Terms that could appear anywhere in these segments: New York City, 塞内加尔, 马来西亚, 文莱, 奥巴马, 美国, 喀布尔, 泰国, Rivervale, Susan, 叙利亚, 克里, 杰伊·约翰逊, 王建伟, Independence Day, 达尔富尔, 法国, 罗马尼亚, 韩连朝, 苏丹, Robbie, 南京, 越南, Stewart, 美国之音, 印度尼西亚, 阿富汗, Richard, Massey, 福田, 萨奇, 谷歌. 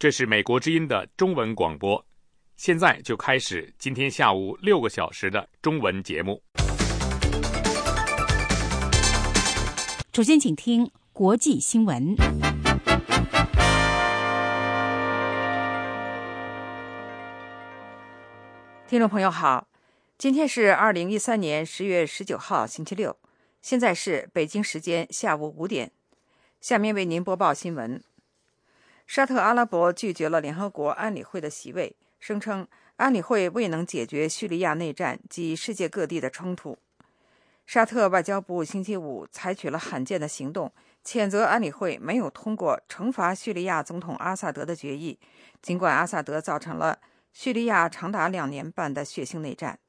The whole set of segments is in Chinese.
这是美国之音的中文广播。现在就开始今天下午6个小时的中文节目。首先请听国际新闻。听众朋友好，今天是2013年10月19号星期六，现在是北京时间下午5点。下面为您播报新闻。沙特阿拉伯拒绝了联合国安理会的席位，声称安理会未能解决叙利亚内战及世界各地的冲突。沙特外交部星期五采取了罕见的行动，谴责安理会没有通过惩罚叙利亚总统阿萨德的决议，尽管阿萨德造成了叙利亚长达2年半的血腥内战。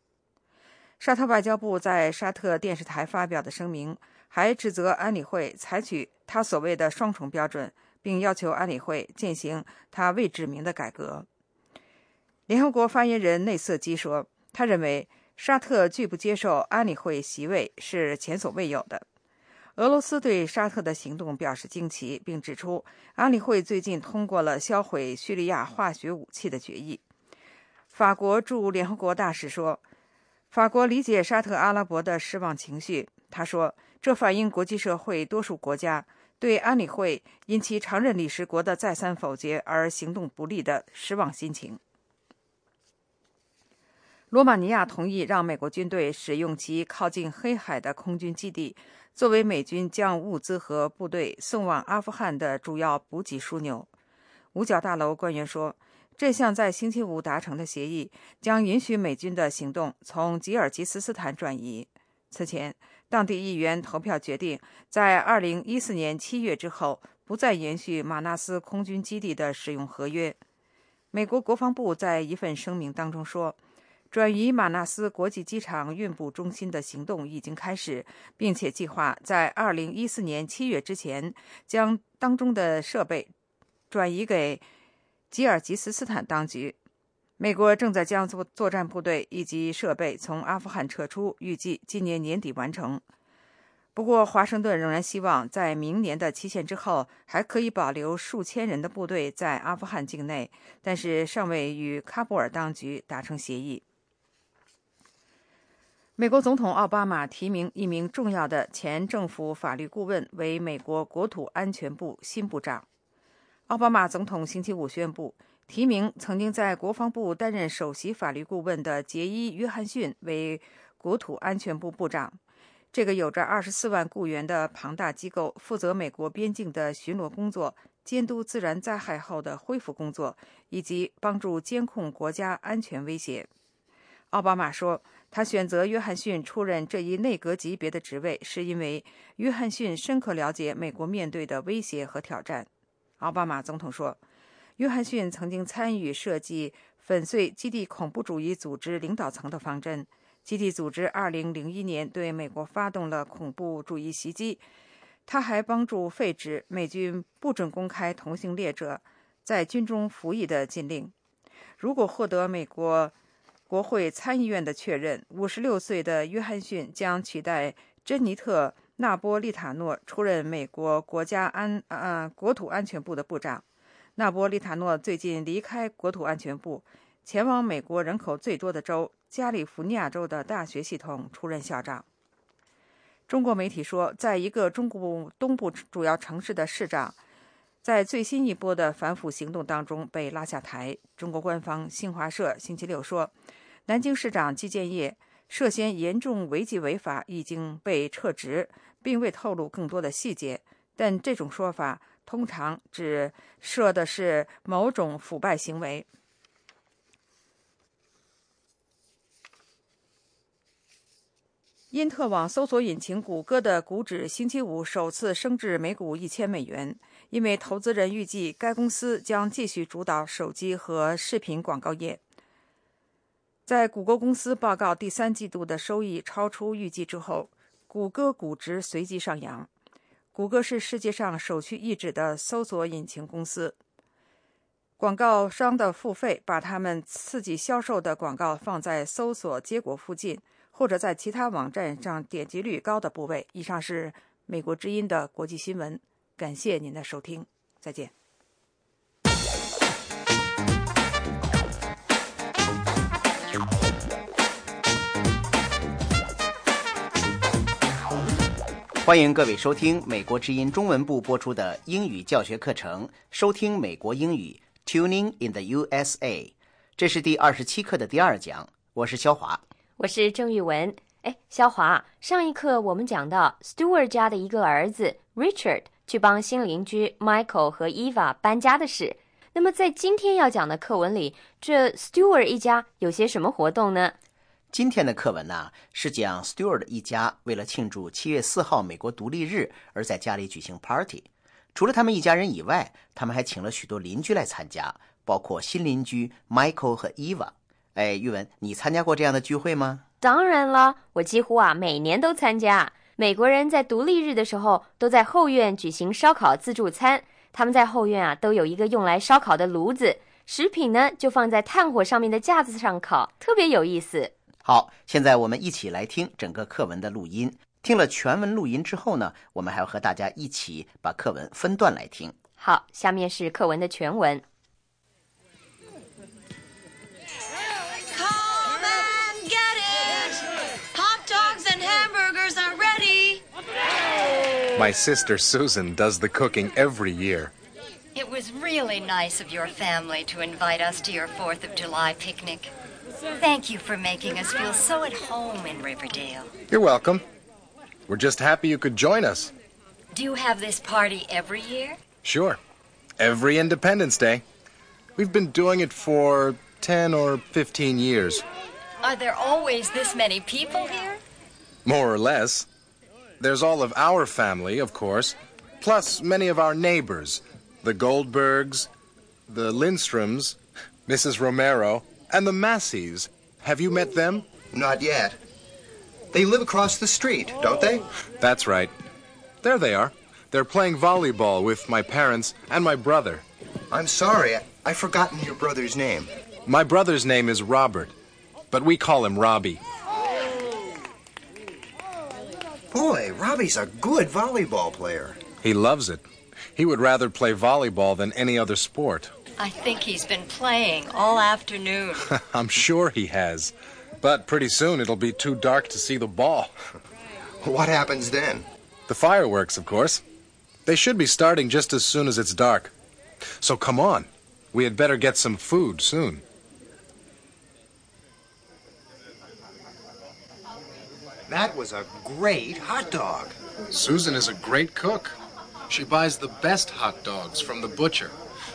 沙特外交部在沙特电视台发表的声明还指责安理会采取他所谓的双重标准，并要求安理会进行他未指明的改革。联合国发言人内瑟基说，他认为沙特拒不接受安理会席位是前所未有的。俄罗斯对沙特的行动表示惊奇，并指出安理会最近通过了销毁叙利亚化学武器的决议。法国驻联合国大使说，法国理解沙特阿拉伯的失望情绪。他说，这反映国际社会多数国家对安理会因其常任理事国的再三否决而行动不力的失望心情。罗马尼亚同意让美国军队使用其靠近黑海的空军基地作为美军将物资和部队送往阿富汗的主要补给枢纽。五角大楼官员说，这项在星期五达成的协议将允许美军的行动从吉尔吉斯斯坦转移。此前，当地议员投票决定在2014年7月之后不再延续马纳斯空军基地的使用合约。美国国防部在一份声明当中说，转移马纳斯国际机场运补中心的行动已经开始，并且计划在2014年7月之前将当中的设备转移给吉尔吉斯斯坦当局。美国正在将作战部队以及设备从阿富汗撤出，预计今年年底完成。不过，华盛顿仍然希望在明年的期限之后还可以保留数千人的部队在阿富汗境内，但是尚未与喀布尔当局达成协议。美国总统奥巴马提名一名重要的前政府法律顾问为美国国土安全部新部长。奥巴马总统星期五宣布提名曾经在国防部担任首席法律顾问的杰伊·约翰逊为国土安全部部长。这个有着24万雇员的庞大机构负责美国边境的巡逻工作、监督自然灾害后的恢复工作，以及帮助监控国家安全威胁。奥巴马说，他选择约翰逊出任这一内阁级别的职位，是因为约翰逊深刻了解美国面对的威胁和挑战。奥巴马总统说，约翰逊曾经参与设计粉碎基地恐怖主义组织领导层的方针。基地组织2001年对美国发动了恐怖主义袭击。他还帮助废止美军不准公开同性恋者在军中服役的禁令。如果获得美国国会参议院的确认，56岁的约翰逊将取代珍妮特纳波利塔诺出任美国国土安全部的部长。纳波利塔诺最近离开国土安全部，前往美国人口最多的州加利福尼亚州的大学系统出任校长。中国媒体说，在一个中国东部主要城市的市长在最新一波的反腐行动当中被拉下台。中国官方新华社星期六说，南京市长季建业涉嫌严重违纪违法已经被撤职，并未透露更多的细节，但这种说法通常指涉的是某种腐败行为。因特网搜索引擎谷歌的股指星期五首次升至每股$1000，因为投资人预计该公司将继续主导手机和视频广告业。在谷歌公司报告第三季度的收益超出预计之后，谷歌股值随即上扬。谷歌是世界上首屈一指的搜索引擎公司，广告商的付费把他们刺激销售的广告放在搜索结果附近，或者在其他网站上点击率高的部位。以上是美国之音的国际新闻，感谢您的收听，再见。欢迎各位收听美国之音中文部播出的英语教学课程，收听美国英语 Tuning in the USA。 这是第27课的第二讲，我是肖华，我是郑玉文。肖华，上一课我们讲到 Stewart 家的一个儿子 Richard 去帮新邻居 Michael 和 Eva 搬家的事，那么在今天要讲的课文里，这 Stewart 一家有些什么活动呢？今天的课文呢，是讲 Stewart 一家为了庆祝7月4号美国独立日而在家里举行 party。 除了他们一家人以外，他们还请了许多邻居来参加，包括新邻居 Michael 和 Eva。 玉文，你参加过这样的聚会吗？当然了，我几乎每年都参加。美国人在独立日的时候都在后院举行烧烤自助餐，他们在后院都有一个用来烧烤的炉子，食品呢就放在炭火上面的架子上烤，特别有意思。好，现在我们一起来听整个课文的录音。听了全文录音之后呢，我们还要和大家一起把课文分段来听。好，下面是课文的全文。My sister Susan does the cooking every year. It was really nice of your family to invite us to your 4th of July picnic. Thank you for making us feel so at home in Riverdale. You're welcome. We're just happy you could join us. Do you have this party every year? Sure. Every Independence Day. We've been doing it for 10 or 15 years. Are there always this many people here? More or less. There's all of our family, of course, plus many of our neighbors, the Goldbergs, the Lindstroms, Mrs. Romero, and the Masseys. Have you met them? Not yet. They live across the street, don't they? That's right. There they are. They're playing volleyball with my parents and my brother. I'm sorry, I've forgotten your brother's name. My brother's name is Robert, but we call him Robbie. Boy, Robbie's a good volleyball player. He loves it. He would rather play volleyball than any other sport. I think he's been playing all afternoon. I'm sure he has. But pretty soon it'll be too dark to see the ball. What happens then? The fireworks, of course. They should be starting just as soon as it's dark. So come on. We had better get some food soon.That was a great hot dog. Susan is a great cook. She buys the best hot dogs from the butcher.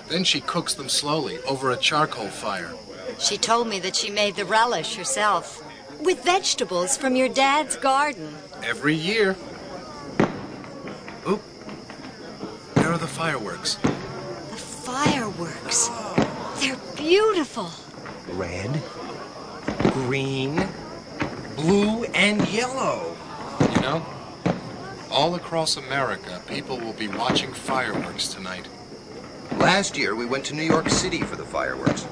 Then she cooks them slowly over a charcoal fire. She told me that she made the relish herself with vegetables from your dad's garden. Every year. Oop. There are the fireworks. The fireworks. They're beautiful. Red, green...Blue and yellow. You know, all across America, people will be watching fireworks tonight. Last year, we went to New York City for the fireworks.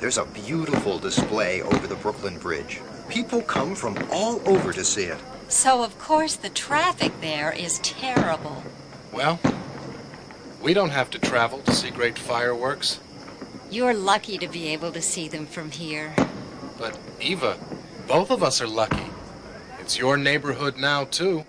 There's a beautiful display over the Brooklyn Bridge. People come from all over to see it. So, of course, the traffic there is terrible. Well, we don't have to travel to see great fireworks. You're lucky to be able to see them from here. But, Eva...Both of us are lucky. It's your neighborhood now, too.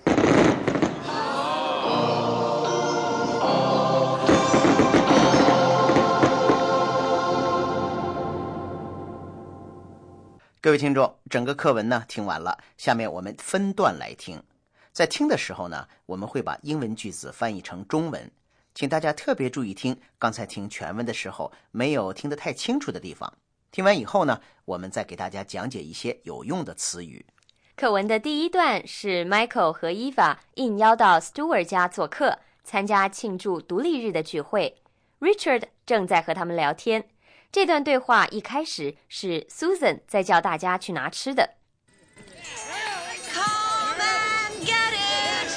各位听众，整个课文呢听完了，下面我们分段来听。在听的时候呢，我们会把英文句子翻译成中文，请大家特别注意听，刚才听全文的时候没有听得太清楚的地方。听完以后呢，我们再给大家讲解一些有用的词语。课文的第一段是 Michael 和 Eva 应邀到 Stewart 家做客，参加庆祝独立日的聚会。Richard 正在和他们聊天。这段对话一开始是 Susan 在叫大家去拿吃的。Come and get it!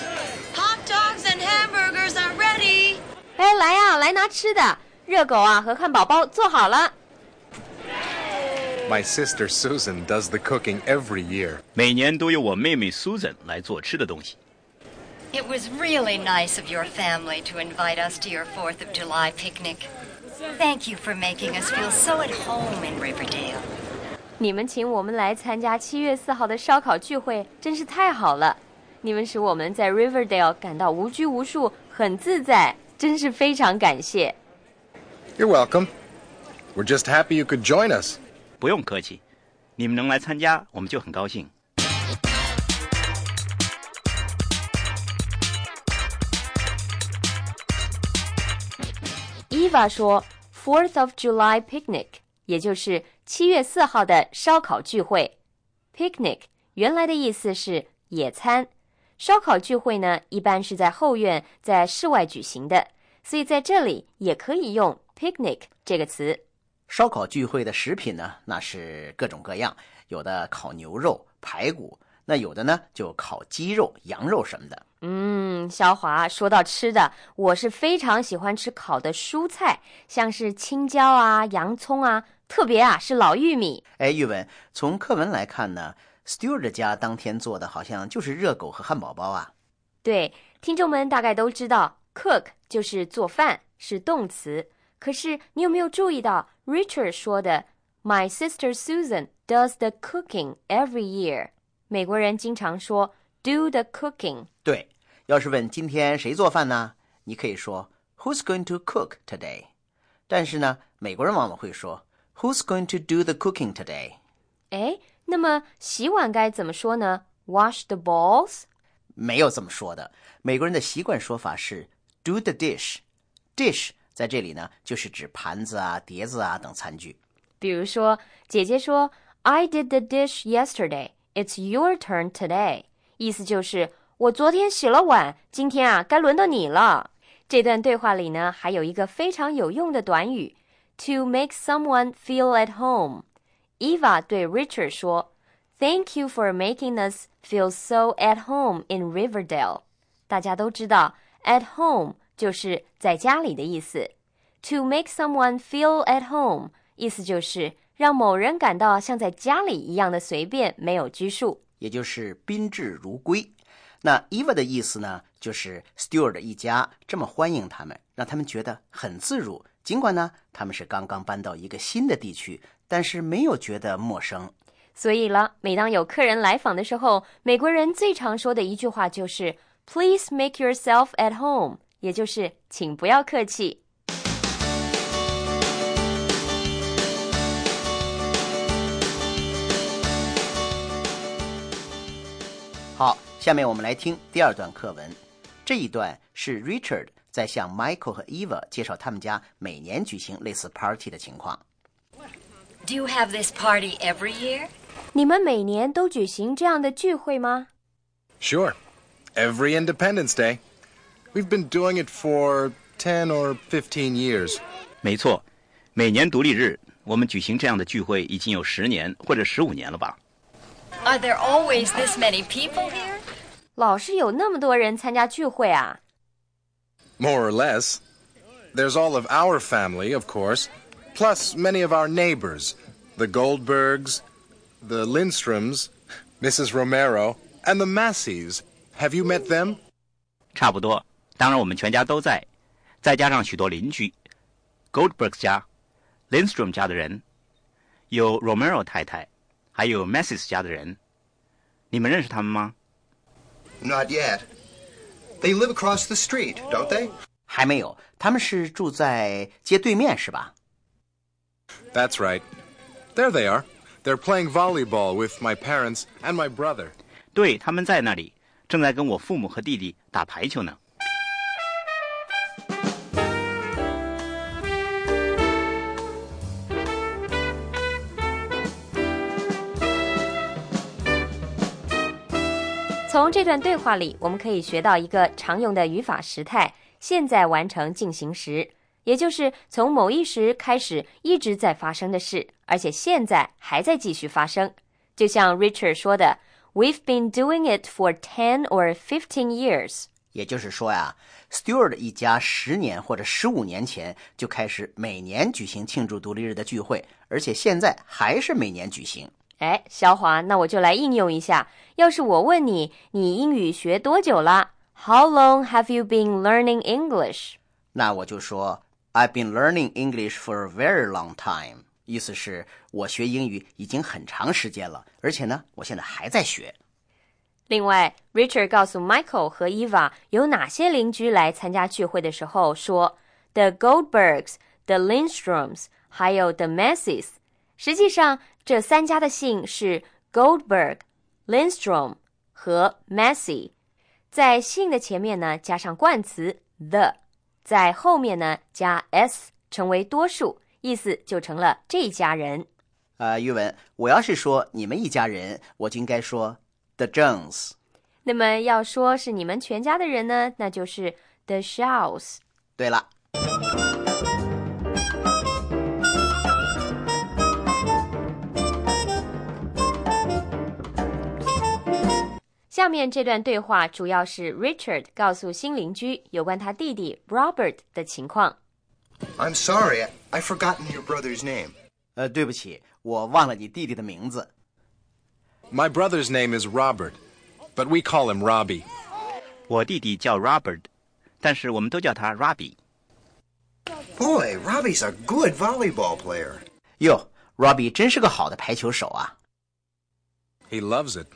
Hot dogs and hamburgers are ready! 来来拿吃的，热狗和汉堡包做好了。My sister Susan does the cooking every year. 每年都由我妹妹 Susan 来做吃的东西。It was really nice of your family to invite us to your 4th of July picnic. Thank you for making us feel so at home in Riverdale. 你们请我们来参加7月4号的烧烤聚会，真是太好了。你们使我们在 Riverdale 感到无拘无束，很自在，真是非常感谢。You're welcome. We're just happy you could join us. 不用客气，你们能来参加，我们就很高兴。Eva 说 Fourth of July picnic， 也就是7月4号的烧烤聚会。Picnic 原来的意思是野餐，烧烤聚会呢，一般是在后院，在室外举行的，所以在这里也可以用 picnic 这个词。烧烤聚会的食品呢，那是各种各样，有的烤牛肉、排骨，那有的呢就烤鸡肉、羊肉什么的。肖华，说到吃的，我是非常喜欢吃烤的蔬菜，像是青椒啊、洋葱啊，特别啊是老玉米。哎，玉文，从课文来看呢，Stewart 家当天做的好像就是热狗和汉堡包啊。对，听众们大概都知道 cook 就是做饭，是动词。可是你有没有注意到 Richard 说的 My sister Susan does the cooking every year， 美国人经常说 do the cooking。 对，要是问今天谁做饭呢，你可以说 Who's going to cook today， 但是呢美国人往往会说 Who's going to do the cooking today。 哎，那么洗碗该怎么说呢？ Wash the bowls？ 没有这么说的，美国人的习惯说法是 do the dish。 Dish 在这里呢就是指盘子啊、碟子啊等餐具。比如说姐姐说 I did the dish yesterday, it's your turn today， 意思就是我昨天洗了碗，今天啊该轮到你了。这段对话里呢还有一个非常有用的短语 To make someone feel at home。Eva 对 Richard 说 Thank you for making us feel so at home in Riverdale。 大家都知道 at home 就是在家里的意思。 To make someone feel at home 意思就是让某人感到像在家里一样的随便，没有拘束，也就是宾至如归。那 Eva 的意思呢就是 Stewart 一家这么欢迎他们，让他们觉得很自如，尽管呢他们是刚刚搬到一个新的地区，但是没有觉得陌生。所以了，每当有客人来访的时候，美国人最常说的一句话就是 Please make yourself at home， 也就是请不要客气。好，下面我们来听第二段课文。这一段是 Richard 在向 Michael 和 Eva 介绍他们家每年举行类似 party 的情况。Do you have this party every year? 你们每年都举行这样的聚会吗？ Sure. Every Independence Day. We've been doing it for 10 or 15 years. 没错，每年独立日，我们举行这样的聚会已经有10年或者15年了吧。Are there always this many people here? 老是有那么多人参加聚会啊。More or less. There's all of our family, of course.Plus many of our neighbors, the Goldbergs, the Lindstroms, Mrs. Romero, and the Masseys. Have you met them? 差不多，当然我们全家都在，再加上许多邻居 Goldberg 家、Lindstrom 家的人，有 Romero 太太，还有 Massey 家的人。你们认识他们吗？ Not yet. They live across the street, don't they? 还没有，他们是住在街对面是吧？That's right. There they are. They're playing volleyball with my parents and my brother. 对，他们在那里，正在跟我父母和弟弟打排球呢。从这段对话里，我们可以学到一个常用的语法时态，现在完成进行时。也就是从某一时开始一直在发生的事，而且现在还在继续发生。就像 Richard 说的 We've been doing it for 10 or 15 years。 也就是说呀， Stewart 一家10年或者15年前就开始每年举行庆祝独立日的聚会，而且现在还是每年举行。哎，小华，那我就来应用一下，要是我问你，你英语学多久了？ How long have you been learning English？ 那我就说I've been learning English for a very long time， 意思是我学英语已经很长时间了，而且呢我现在还在学。另外 Richard 告诉 Michael 和 Eva 有哪些邻居来参加聚会的时候说 The Goldbergs, The Lindstroms 还有 The Masseys 实际上这三家的姓是 Goldberg, Lindstrom 和 Massey 在姓的前面呢加上冠词 the 在后面呢加 s 成为多数意思就成了这一家人语文我要是说你们一家人我就应该说 The Jones 那么要说是你们全家的人呢那就是 The Shaws 对了下面这段对话主要是 Richard 告诉新邻居有关他弟弟 Robert 的情况 I'm sorry, I've forgotten your brother's name 对不起我忘了你弟弟的名字My brother's name is Robert, but we call him Robbie. 我弟弟叫 Robert, 但是我们都叫他 Robbie. Boy, Robbie's a good volleyball player. 哟 Robbie 真是个好的排球手啊。He loves it.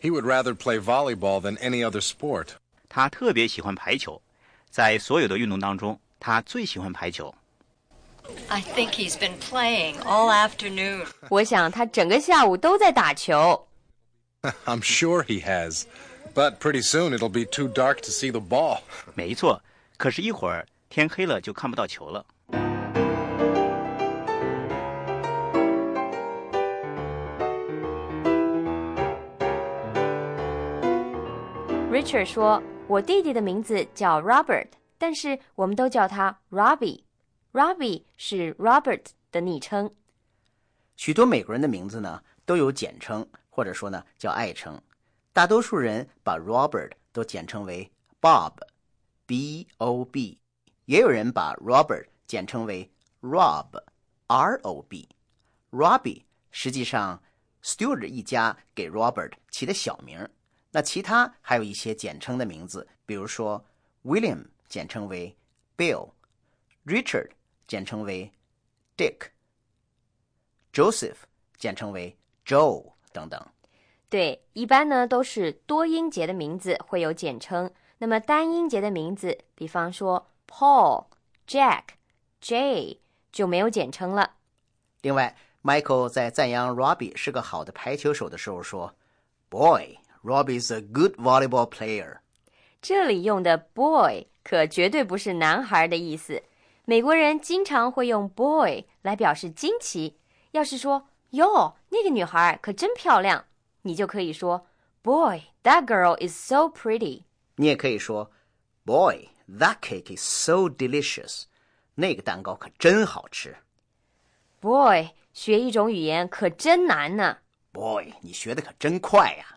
He would rather play volleyball than any other sport. 他特别喜欢排球，在所有的运动当中，他最喜欢排球。I think he's been playing all afternoon. 我想他整个下午都在打球。I'm sure he has, but pretty soon it'll be too dark to see the ball. 没错，可是一会儿天黑了就看不到球了。Richard 说，我弟弟的名字叫 Robert， 但是我们都叫他 Robbie。Robbie 是 Robert 的昵称。许多美国人的名字呢都有简称。或者说呢叫爱称大多数人把 Robert 都简称为 Bob B-O-B 也有人把 Robert 简称为 Rob R-O-B Robbie 实际上 Stewart 一家给 Robert 起的小名那其他还有一些简称的名字比如说 William 简称为 Bill Richard 简称为 Dick Joseph 简称为 Joe等等对一般呢都是多音节的名字会有简称那么单音节的名字比方说 Paul Jack Jay 就没有简称了另外 Michael 在赞扬 Robbie 是个好的排球手的时候说 Boy Robbie's a good volleyball player 这里用的 boy 可绝对不是男孩的意思美国人经常会用 boy 来表示惊奇要是说哟，那个女孩可真漂亮你就可以说 Boy, that girl is so pretty 你也可以说 Boy, that cake is so delicious 那个蛋糕可真好吃 Boy, 学一种语言可真难呢 Boy, 你学得可真快呀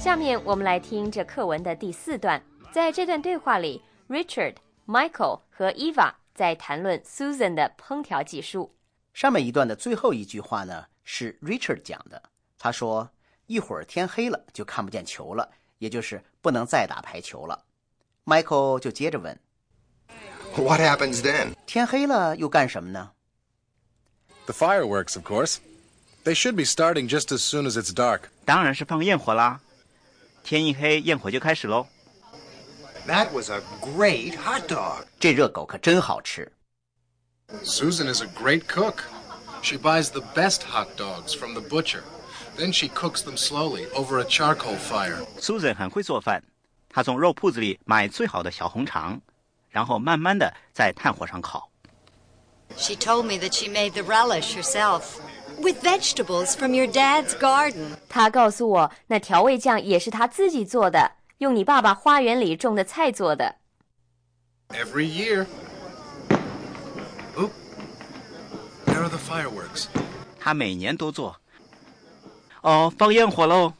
下面我们来听这课文的第四段。在这段对话里 ，Richard、Michael 和 Eva 在谈论 Susan 的烹调技术。上面一段的最后一句话呢，是 Richard 讲的。他说：“一会儿天黑了就看不见球了，也就是不能再打排球了。” Michael 就接着问 ：“What happens then？” 天黑了又干什么呢 ？The fireworks, of course. They should be starting just as soon as it's dark. 当然是放焰火啦。天一黑，焰火就开始喽。That was a great hot dog. 这热狗可真好吃。Susan is a great cook. She buys the best hot dogs from the butcher. Then she cooks them slowly over a charcoal fire. Susan 很会做饭，她从肉铺子里买最好的小红肠，然后慢慢的在炭火上烤。She told me that she made the relish herself.With vegetables from your dad's garden. 他告诉我，那调味酱也是他自己做的，用你爸爸花园里种的菜做的。Every year. Oop. There are the fireworks. 他每年都做。哦，放焰火喽。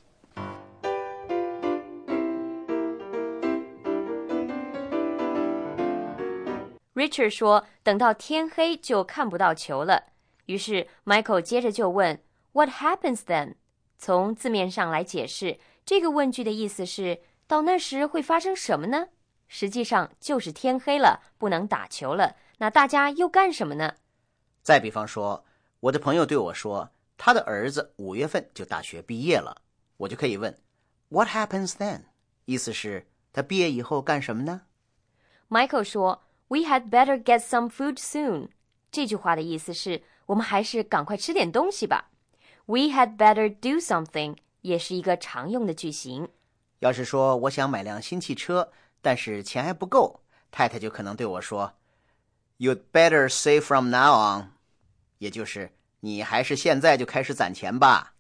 Richard 说，等到天黑就看不到球了。于是 Michael 接着就问 What happens then? 从字面上来解释这个问句的意思是到那时会发生什么呢实际上就是天黑了不能打球了那大家又干什么呢？再比方说，我的朋友对我说，他的儿子5月份就大学毕业了，我就可以问 What happens then？ 意思是他毕业以后干什么呢？ Michael 说 We had better get some food soon。 这句话的意思是我们还是赶快吃点东西吧。 We had better do something 也是一个常用的句型。要是说我想买辆新汽车，但是钱还不够，太太就可能对我说 You'd better save from now on， 也就是你还是现在就开始攒钱吧。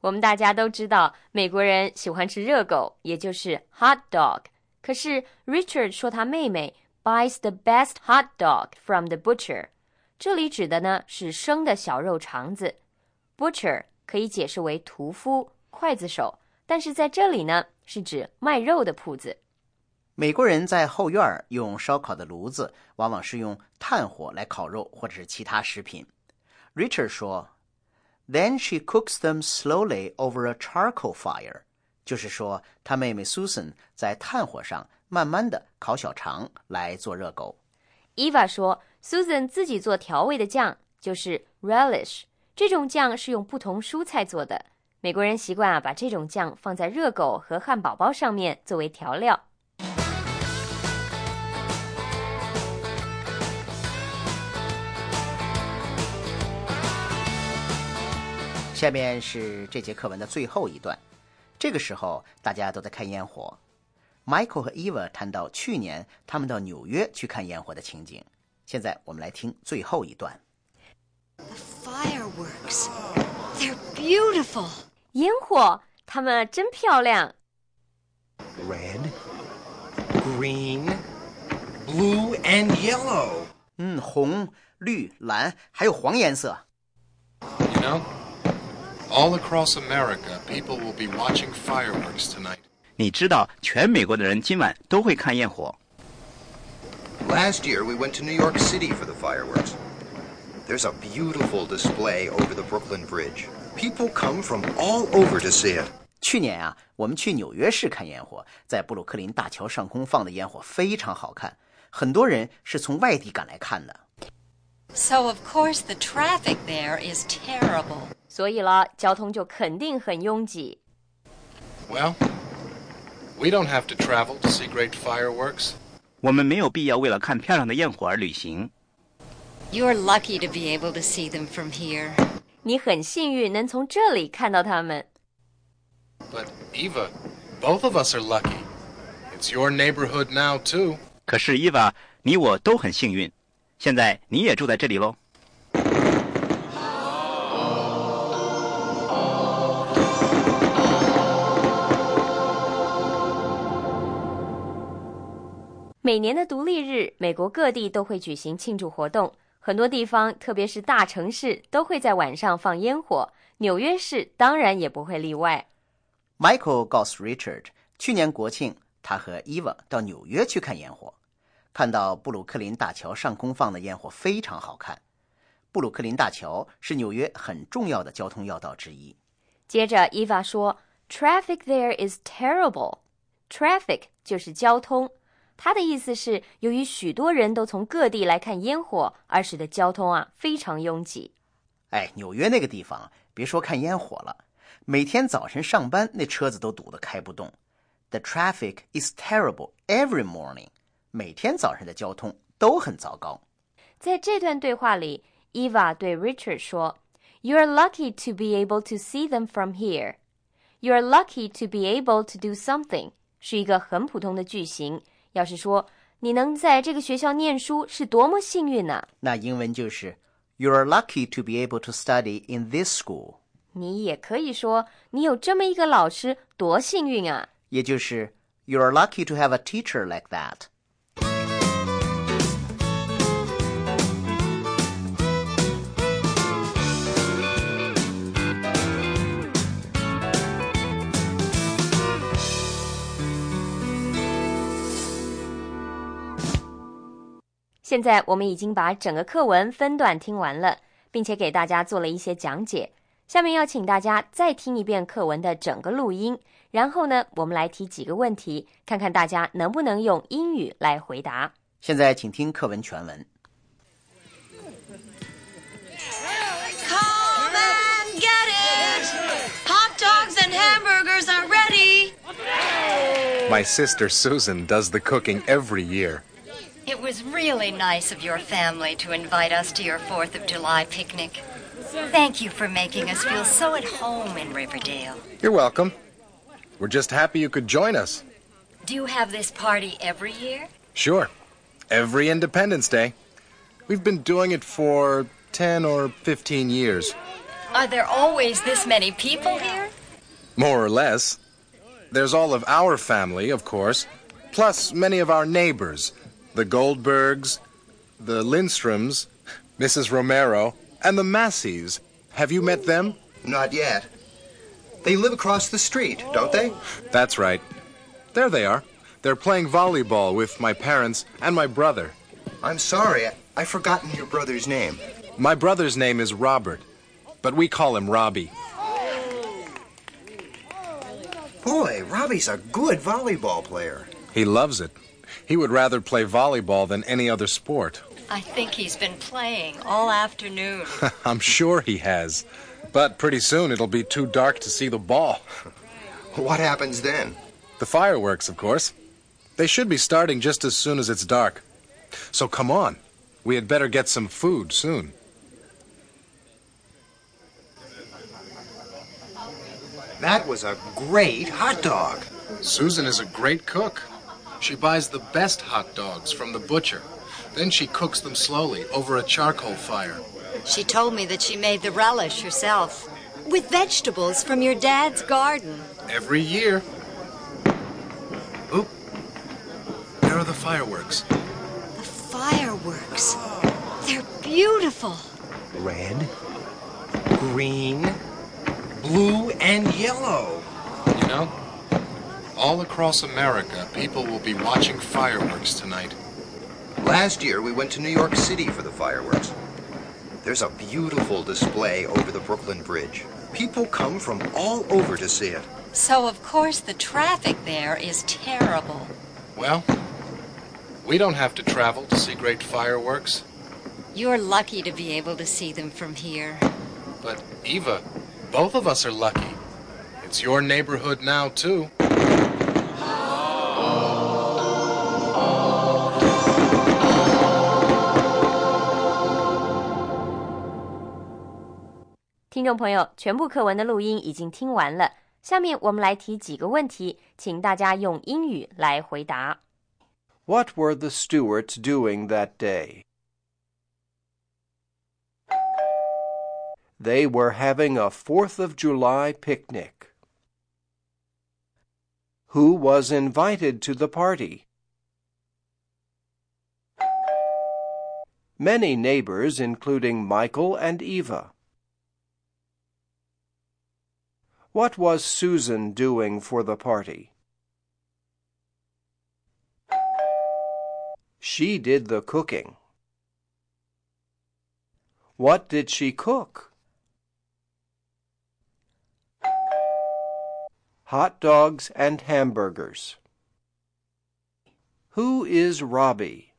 我们大家都知道美国人喜欢吃热狗，也就是 hot dog。 可是 Richard 说他妹妹 buys the best hot dog from the butcher， 这里指的呢是生的小肉肠子。 Butcher 可以解释为屠夫、刽子手，但是在这里呢是指卖肉的铺子。美国人在后院用烧烤的炉子，往往是用炭火来烤肉或者是其他食品。Richard 说 Then she cooks them slowly over a charcoal fire， 就是说她妹妹 Susan 在炭火上慢慢的烤小肠来做热狗。 Eva 说 Susan 自己做调味的酱，就是 relish， 这种酱是用不同蔬菜做的。美国人习惯把这种酱放在热狗和汉堡包上面作为调料。下面是这节课文的最后一段，这个时候大家都在看烟火。 Michael 和 Eva 谈到去年他们到纽约去看烟火的情景，现在我们来听最后一段。 The fireworks, they're beautiful. 烟火，它们真漂亮。 Red, green, blue and yellow. 红、绿、蓝，还有黄颜色。 You know?All across America, people will be watching fireworks tonight. 你知道，全美国的人今晚都会看焰火。 Last year, we went to New York City for the fireworks. There's a beautiful display over the Brooklyn Bridge. People come from all over to see it. 去年啊，我们去纽约市看焰火，在布鲁克林大桥上空放的焰火非常好看，很多人是从外地赶来看的。So of course the traffic there is terrible. 所以了，交通就肯定很拥挤。 Well, we don't have to travel to see great fireworks. 我们没有必要为了看漂亮的焰火而旅行。 You're lucky to be able to see them from here. 你很幸运能从这里看到它们。 But Eva, both of us are lucky. It's your neighborhood now too. 可是 Eva, 你我都很幸运。现在你也住在这里喽。每年的独立日，美国各地都会举行庆祝活动，很多地方，特别是大城市，都会在晚上放烟火。纽约市当然也不会例外。Michael 告诉 Richard， 去年国庆，他和 Eva 到纽约去看烟火。看到布鲁克林大桥上空放的焰火非常好看。布鲁克林大桥是纽约很重要的交通要道之一。接着 Eva 说 Traffic there is terrible. Traffic 就是交通，它的意思是由于许多人都从各地来看烟火而使得交通啊非常拥挤。哎，纽约那个地方别说看烟火了，每天早晨上班那车子都堵得开不动。 The traffic is terrible every morning.每天早上的交通都很糟糕。在这段对话里 ，Eva 对 Richard 说 ：“You're lucky to be able to see them from here. You're lucky to be able to do something.” 是一个很普通的句型。要是说你能在这个学校念书是多么幸运呢？那英文就是 You're lucky to be able to study in this school。你也可以说你有这么一个老师多幸运啊！也就是 You're lucky to have a teacher like that。现在我们已经把整个课文分段听完了，并且给大家做了一些讲解。下面要请大家再听一遍课文的整个录音，然后呢，我们来提几个问题，看看大家能不能用英语来回答。现在请听课文全文。hamburgers are ready. My sister Susan does the cooking every year. It was really nice of your family to invite us to your 4th of July picnic. Thank you for making us feel so at home in Riverdale. You're welcome. We're just happy you could join us. Do you have this party every year? Sure. Every Independence Day. We've been doing it for 10 or 15 years. Are there always this many people here? More or less. There's all of our family, of course, plus many of our neighbors. The Goldbergs, the Lindstroms, Mrs. Romero, and the Masseys. Have you met them? Not yet. They live across the street, don't they? That's right. There they are. They're playing volleyball with my parents and my brother. I'm sorry, I've forgotten your brother's name. My brother's name is Robert, but we call him Robbie. Boy, Robbie's a good volleyball player. He loves it. He would rather play volleyball than any other sport. I think he's been playing all afternoon. I'm sure he has. But pretty soon it'll be too dark to see the ball. What happens then? The fireworks, of course. They should be starting just as soon as it's dark. So come on. We had better get some food soon. That was a great hot dog. Susan is a great cook. She buys the best hot dogs from the butcher. Then she cooks them slowly over a charcoal fire. She told me that she made the relish herself, with vegetables from your dad's garden. Every year. Oop. There are the fireworks. The fireworks. They're beautiful. Red, green, blue, and yellow. You know, all across America, people will be watching fireworks tonight. Last year, we went to New York City for the fireworks. There's a beautiful display over the Brooklyn Bridge. People come from all over to see it. So, of course, the traffic there is terrible. Well, we don't have to travel to see great fireworks. You're lucky to be able to see them from here. But, Eva, both of us are lucky. It's your neighborhood now, too.听众朋友，全部课文的录音已经听完了。下面我们来提几个问题，请大家用英语来回答。What were the stewards doing that day? They were having a 4th of July picnic. Who was invited to the party? Many neighbors, including Michael and Eva. What was Susan doing for the party? She did the cooking. What did she cook? Hot dogs and hamburgers. Who is Robbie?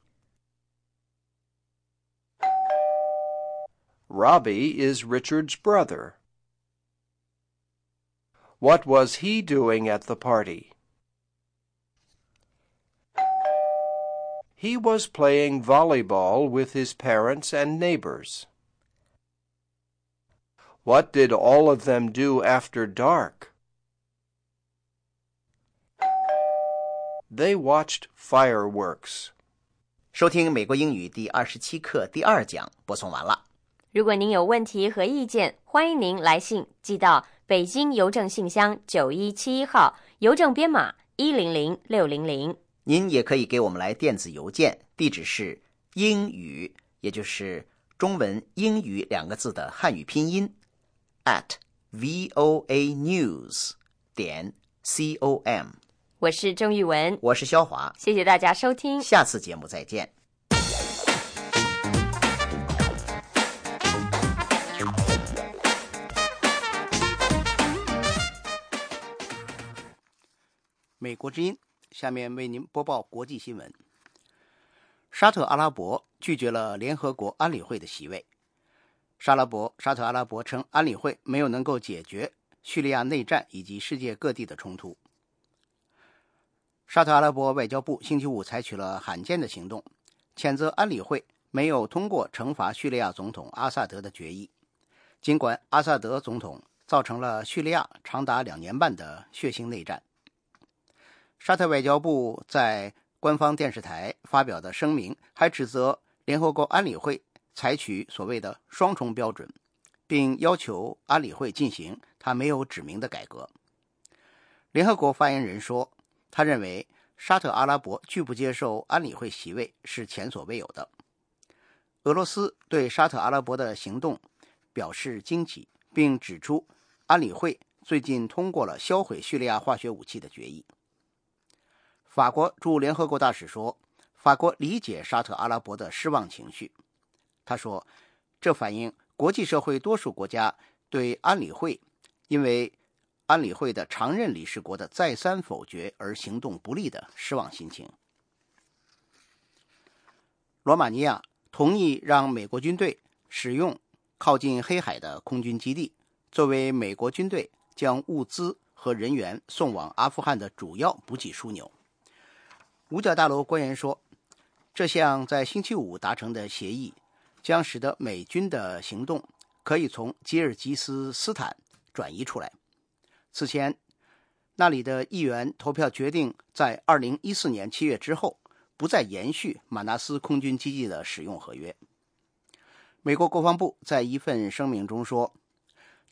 Robbie is Richard's brother. What was he doing at the party? He was playing volleyball with his parents and neighbors. What did all of them do after dark? They watched fireworks. 收听美国英语第27课第2讲播送完了。如果您有问题和意见，欢迎您来信寄到北京邮政信箱9171号，邮政编码100600。您也可以给我们来电子邮件，地址是英语，也就是中文英语两个字的汉语拼音 @voanews.com。我是郑玉文，我是肖华，谢谢大家收听，下次节目再见。美国之音，下面为您播报国际新闻。沙特阿拉伯拒绝了联合国安理会的席位。沙特阿拉伯称安理会没有能够解决叙利亚内战以及世界各地的冲突。沙特阿拉伯外交部星期五采取了罕见的行动，谴责安理会没有通过惩罚叙利亚总统阿萨德的决议，尽管阿萨德总统造成了叙利亚长达2年半的血腥内战。沙特外交部在官方电视台发表的声明还指责联合国安理会采取所谓的双重标准，并要求安理会进行他没有指明的改革。联合国发言人说，他认为沙特阿拉伯拒不接受安理会席位是前所未有的。俄罗斯对沙特阿拉伯的行动表示惊奇，并指出安理会最近通过了销毁叙利亚化学武器的决议。法国驻联合国大使说，法国理解沙特阿拉伯的失望情绪。他说，这反映国际社会多数国家对安理会因为安理会的常任理事国的再三否决而行动不利的失望心情。罗马尼亚同意让美国军队使用靠近黑海的空军基地，作为美国军队将物资和人员送往阿富汗的主要补给枢纽。五角大楼官员说，这项在星期五达成的协议将使得美军的行动可以从吉尔吉斯斯坦转移出来。此前，那里的议员投票决定在2014年7月之后不再延续马纳斯空军基地的使用合约。美国国防部在一份声明中说，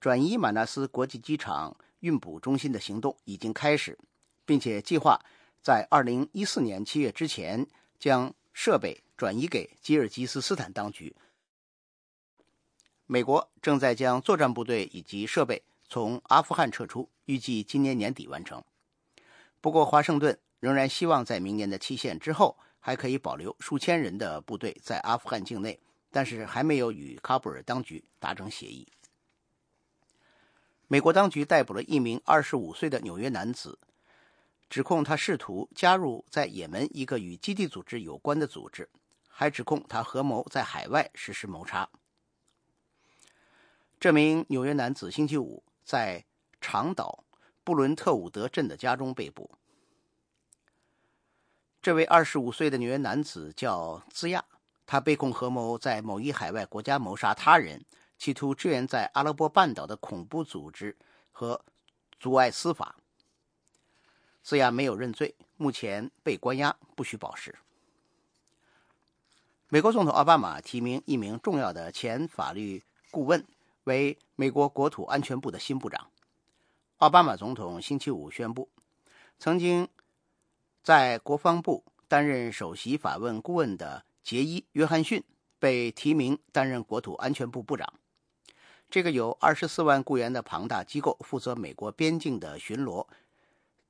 转移马纳斯国际机场运补中心的行动已经开始，并且计划在2014年7月之前将设备转移给吉尔吉斯斯坦当局。美国正在将作战部队以及设备从阿富汗撤出，预计今年年底完成。不过华盛顿仍然希望在明年的期限之后还可以保留数千人的部队在阿富汗境内，但是还没有与喀布尔当局达成协议。美国当局逮捕了一名25岁的纽约男子，指控他试图加入在也门一个与基地组织有关的组织，还指控他合谋在海外实施谋杀。这名纽约男子星期五在长岛布伦特伍德镇的家中被捕。这位25岁的纽约男子叫兹亚，他被控合谋在某一海外国家谋杀他人，企图支援在阿拉伯半岛的恐怖组织和阻碍司法。兹亚没有认罪，目前被关押，不许保释。美国总统奥巴马提名一名重要的前法律顾问为美国国土安全部的新部长。奥巴马总统星期五宣布，曾经在国防部担任首席法问顾问的杰伊·约翰逊被提名担任国土安全部部长。这个有24万雇员的庞大机构负责美国边境的巡逻、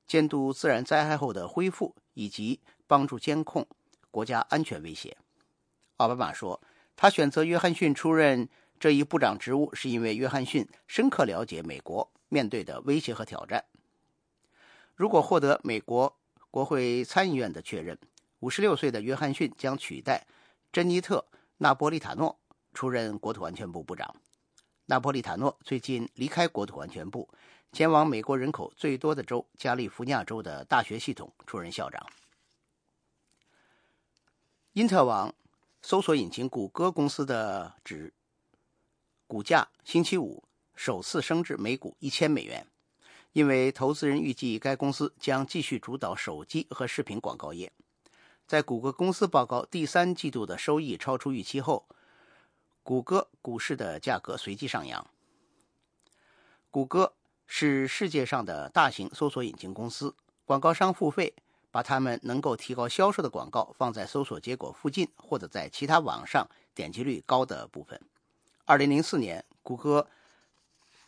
监督自然灾害后的恢复以及帮助监控国家安全威胁。奥巴马说，他选择约翰逊出任这一部长职务是因为约翰逊深刻了解美国面对的威胁和挑战。如果获得美国国会参议院的确认，56岁的约翰逊将取代珍妮特·纳波利塔诺出任国土安全部部长。纳波利塔诺最近离开国土安全部，前往美国人口最多的州加利福尼亚州的大学系统出任校长。因特网搜索引擎谷歌公司的股价星期五首次升至每股$1000，因为投资人预计该公司将继续主导手机和视频广告业。在谷歌公司报告第三季度的收益超出预期后，谷歌股市的价格随即上扬。谷歌是世界上的大型搜索引擎公司，广告商付费把他们能够提高销售的广告放在搜索结果附近或者在其他网上点击率高的部分。2004年谷歌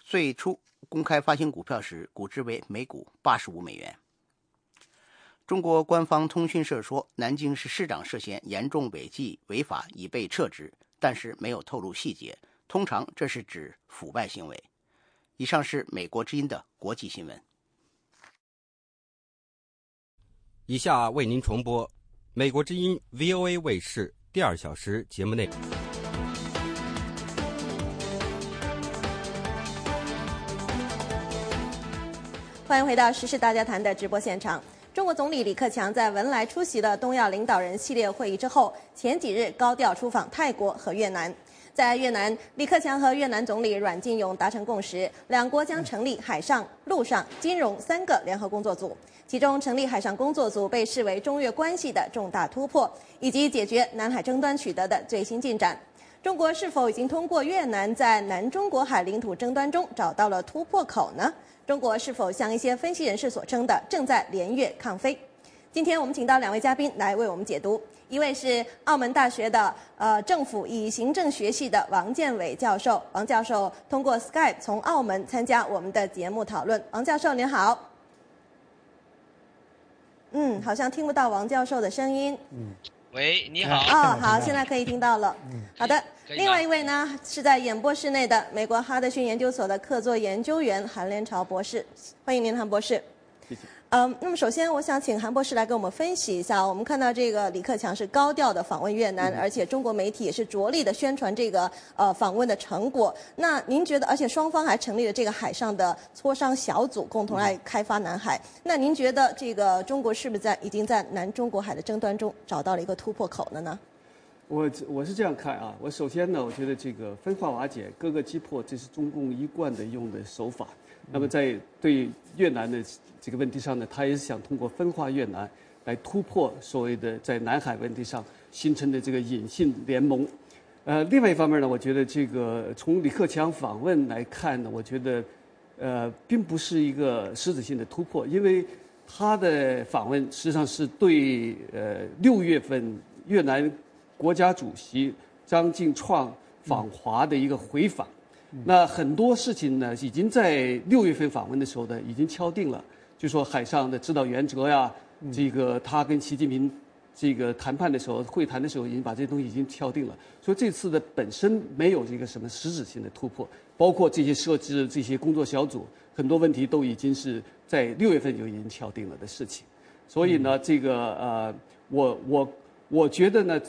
最初公开发行股票时，股值为每股$85。中国官方通讯社说，南京市市长涉嫌严重违纪违法已被撤职，但是没有透露细节，通常这是指腐败行为。以上是美国之音的国际新闻。以下为您重播美国之音 VOA 卫视第二小时节目内容。欢迎回到《时事大家谈》的直播现场。中国总理李克强在文莱出席了东亚领导人系列会议之后，前几日高调出访泰国和越南。在越南，李克强和越南总理阮经勇达成共识，两国将成立海上、陆上、金融三个联合工作组。其中，成立海上工作组被视为中越关系的重大突破，以及解决南海争端取得的最新进展。中国是否已经通过越南在南中国海领土争端中找到了突破口呢？中国是否像一些分析人士所称的正在联越抗非？今天我们请到两位嘉宾来为我们解读。一位是澳门大学的政府与行政学系的王建伟教授，王教授通过 Skype 从澳门参加我们的节目讨论。王教授您好。好像听不到王教授的声音。喂，你好。好，现在可以听到了。好的。另外一位呢是在演播室内的美国哈德逊研究所的客座研究员韩连朝博士，欢迎您，韩博士。谢谢。那么首先我想请韩博士来给我们分析一下，我们看到这个李克强是高调的访问越南，而且中国媒体也是着力的宣传这个访问的成果。那您觉得，而且双方还成立了这个海上的磋商小组，共同来开发南海。那您觉得这个中国是不是已经在南中国海的争端中找到了一个突破口了呢？我是这样看啊，我首先呢，我觉得这个分化瓦解、各个击破，这是中共一贯的用的手法。那么在对越南的这个问题上呢，他也是想通过分化越南来突破所谓的在南海问题上形成的这个隐性联盟。另外一方面呢，我觉得这个从李克强访问来看呢，我觉得并不是一个实质性的突破，因为他的访问实际上是对6月份越南国家主席张静创访华的一个回访。那很多事情呢，已经在6月份访问的时候呢，已经敲定了，就说海上的指导原则呀，这个他跟习近平这个谈判的时候、会谈的时候，已经把这些东西已经敲定了。所以这次的本身没有这个什么实质性的突破，包括这些设置这些工作小组，很多问题都已经是在6月份就已经敲定了的事情。所以呢，这个我觉得呢。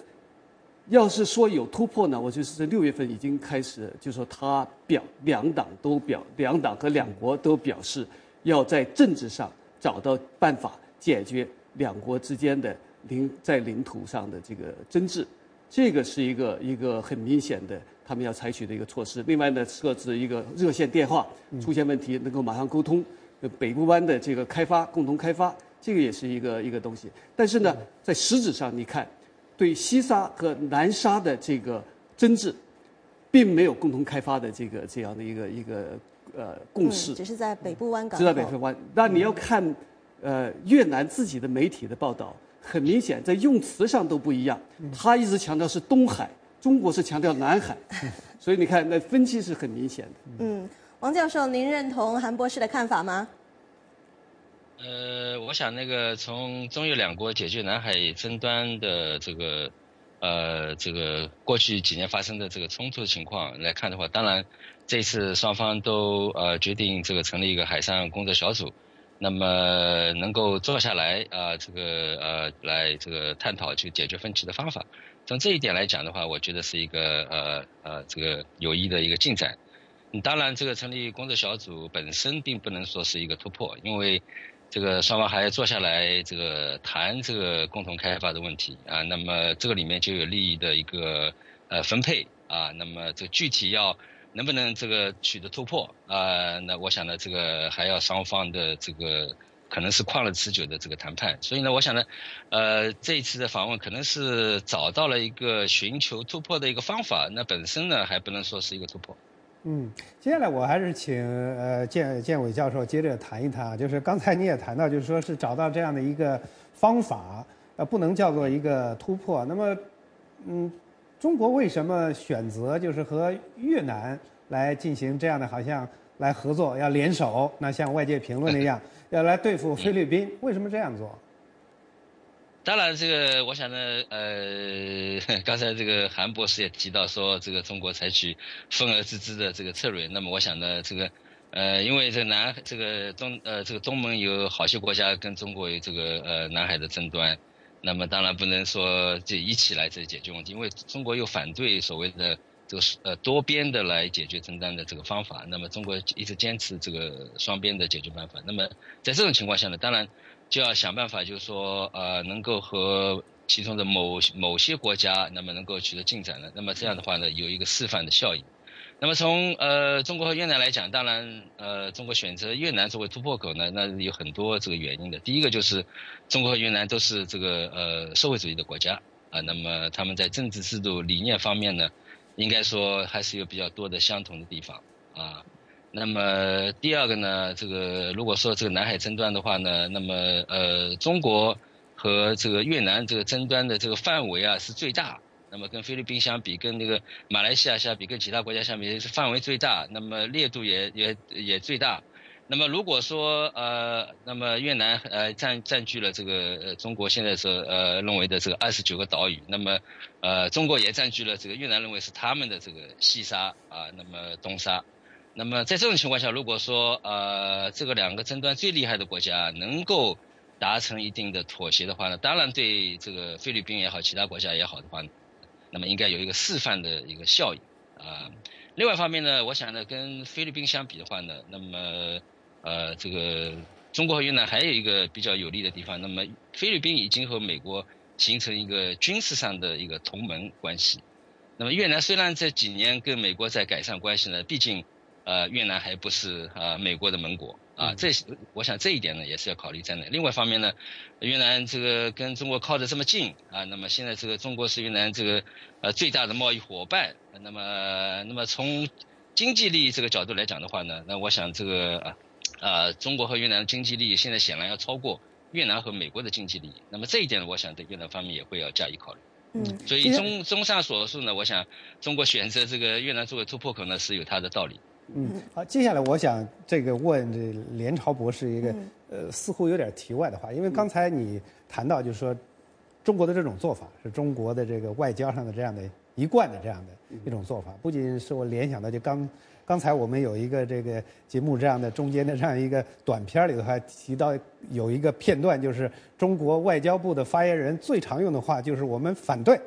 要是说有突破呢，我就是6月份已经开始，就是说他两党和两国都表示要在政治上找到办法解决两国之间的领土上的这个争执，这个是一个很明显的他们要采取的一个措施。另外呢，设置一个热线电话，出现问题能够马上沟通。北部湾的这个共同开发，这个也是一个东西。但是呢，在实质上你看。对西沙和南沙的这个争执，并没有共同开发的这样的一个共识，只是在北部湾港口。只在北部湾。那你要看越南自己的媒体的报道，很明显在用词上都不一样。他一直强调是东海，中国是强调南海，所以你看那分歧是很明显的。王教授，您认同韩博士的看法吗？我想从中越两国解决南海争端的这个过去几年发生的这个冲突的情况来看的话，当然这次双方都决定成立一个海上工作小组，那么能够坐下来来探讨去解决分歧的方法。从这一点来讲的话，我觉得是一个有益的一个进展。当然，成立工作小组本身并不能说是一个突破，因为。双方还要坐下来谈共同开发的问题啊，那么这个里面就有利益的一个分配啊，那么具体要能不能取得突破啊，那我想呢还要双方的可能是旷日持久的谈判。所以呢我想呢这一次的访问可能是找到了一个寻求突破的一个方法，那本身呢还不能说是一个突破。接下来我还是请建伟教授接着谈一谈，就是刚才你也谈到，就是说是找到这样的一个方法，不能叫做一个突破。那么，中国为什么选择就是和越南来进行这样的好像来合作，要联手？那像外界评论那样，要来对付菲律宾，为什么这样做？当然，我想呢，刚才韩博士也提到说，中国采取分而治之的策略。那么，我想呢，因为东盟有好些国家跟中国有南海的争端，那么当然不能说就一起来解决问题，因为中国又反对所谓的这个多边的来解决争端的这个方法。那么中国一直坚持这个双边的解决办法。那么在这种情况下呢，当然就要想办法，就是说能够和其中的某些国家，那么能够取得进展了。那么这样的话呢，有一个示范的效应。那么从中国和越南来讲，当然中国选择越南作为突破口呢，那有很多这个原因的。第一个就是中国和越南都是这个社会主义的国家啊，那么他们在政治制度理念方面呢，应该说还是有比较多的相同的地方啊。那么第二个呢，这个如果说这个南海争端的话呢，那么中国和这个越南这个争端的这个范围啊是最大。那么跟菲律宾相比，跟那个马来西亚相比，跟其他国家相比，是范围最大，那么烈度也最大。那么如果说那么越南占据了这个中国现在是认为的这个29个岛屿，那么中国也占据了这个越南认为是他们的这个西沙啊，那么东沙。那么在这种情况下，如果说这个两个争端最厉害的国家能够达成一定的妥协的话呢，当然对这个菲律宾也好，其他国家也好的话呢，那么应该有一个示范的一个效应啊。另外一方面呢，我想呢，跟菲律宾相比的话呢，那么这个中国和越南还有一个比较有利的地方。那么菲律宾已经和美国形成一个军事上的一个同盟关系。那么越南虽然这几年跟美国在改善关系呢，毕竟越南还不是美国的盟国啊，这我想这一点呢也是要考虑在内。另外一方面呢，越南这个跟中国靠得这么近啊，那么现在这个中国是越南这个最大的贸易伙伴，那么从经济利益这个角度来讲的话呢，那我想这个中国和越南的经济利益现在显然要超过越南和美国的经济利益，那么这一点我想对越南方面也会要加以考虑。嗯，所以综上所述呢，我想中国选择这个越南作为突破口呢是有它的道理。嗯，好，接下来我想这个问这连朝博士一个似乎有点题外的话，因为刚才你谈到就是说，中国的这种做法是中国的这个外交上的这样的一贯的这样的一种做法，不仅是我联想到就刚才我们有一个这个节目这样的中间的这样一个短片里头还提到有一个片段，就是中国外交部的发言人最常用的话就是我们反对，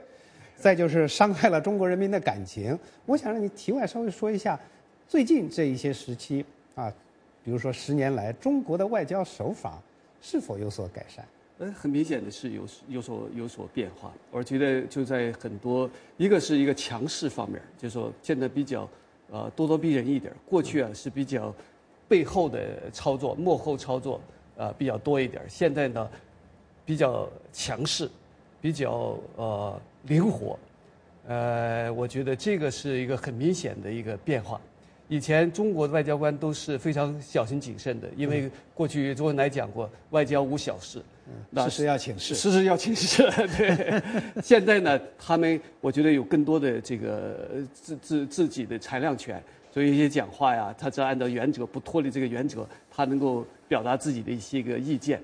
再就是伤害了中国人民的感情。我想让你题外稍微说一下。最近这一些时期啊，比如说10年来，中国的外交手法是否有所改善？很明显的是有所变化。我觉得就在很多，一个是一个强势方面，就是说现在比较咄咄逼人一点。过去啊是比较背后的操作、幕后操作比较多一点。现在呢比较强势，比较灵活。我觉得这个是一个很明显的一个变化。以前中国的外交官都是非常小心谨慎的，因为过去周恩来讲过外交无小事，事事要请示，事事要请示。对，现在呢，他们我觉得有更多的这个自己的裁量权，所以一些讲话呀，他只要按照原则，不脱离这个原则，他能够表达自己的一些个意见。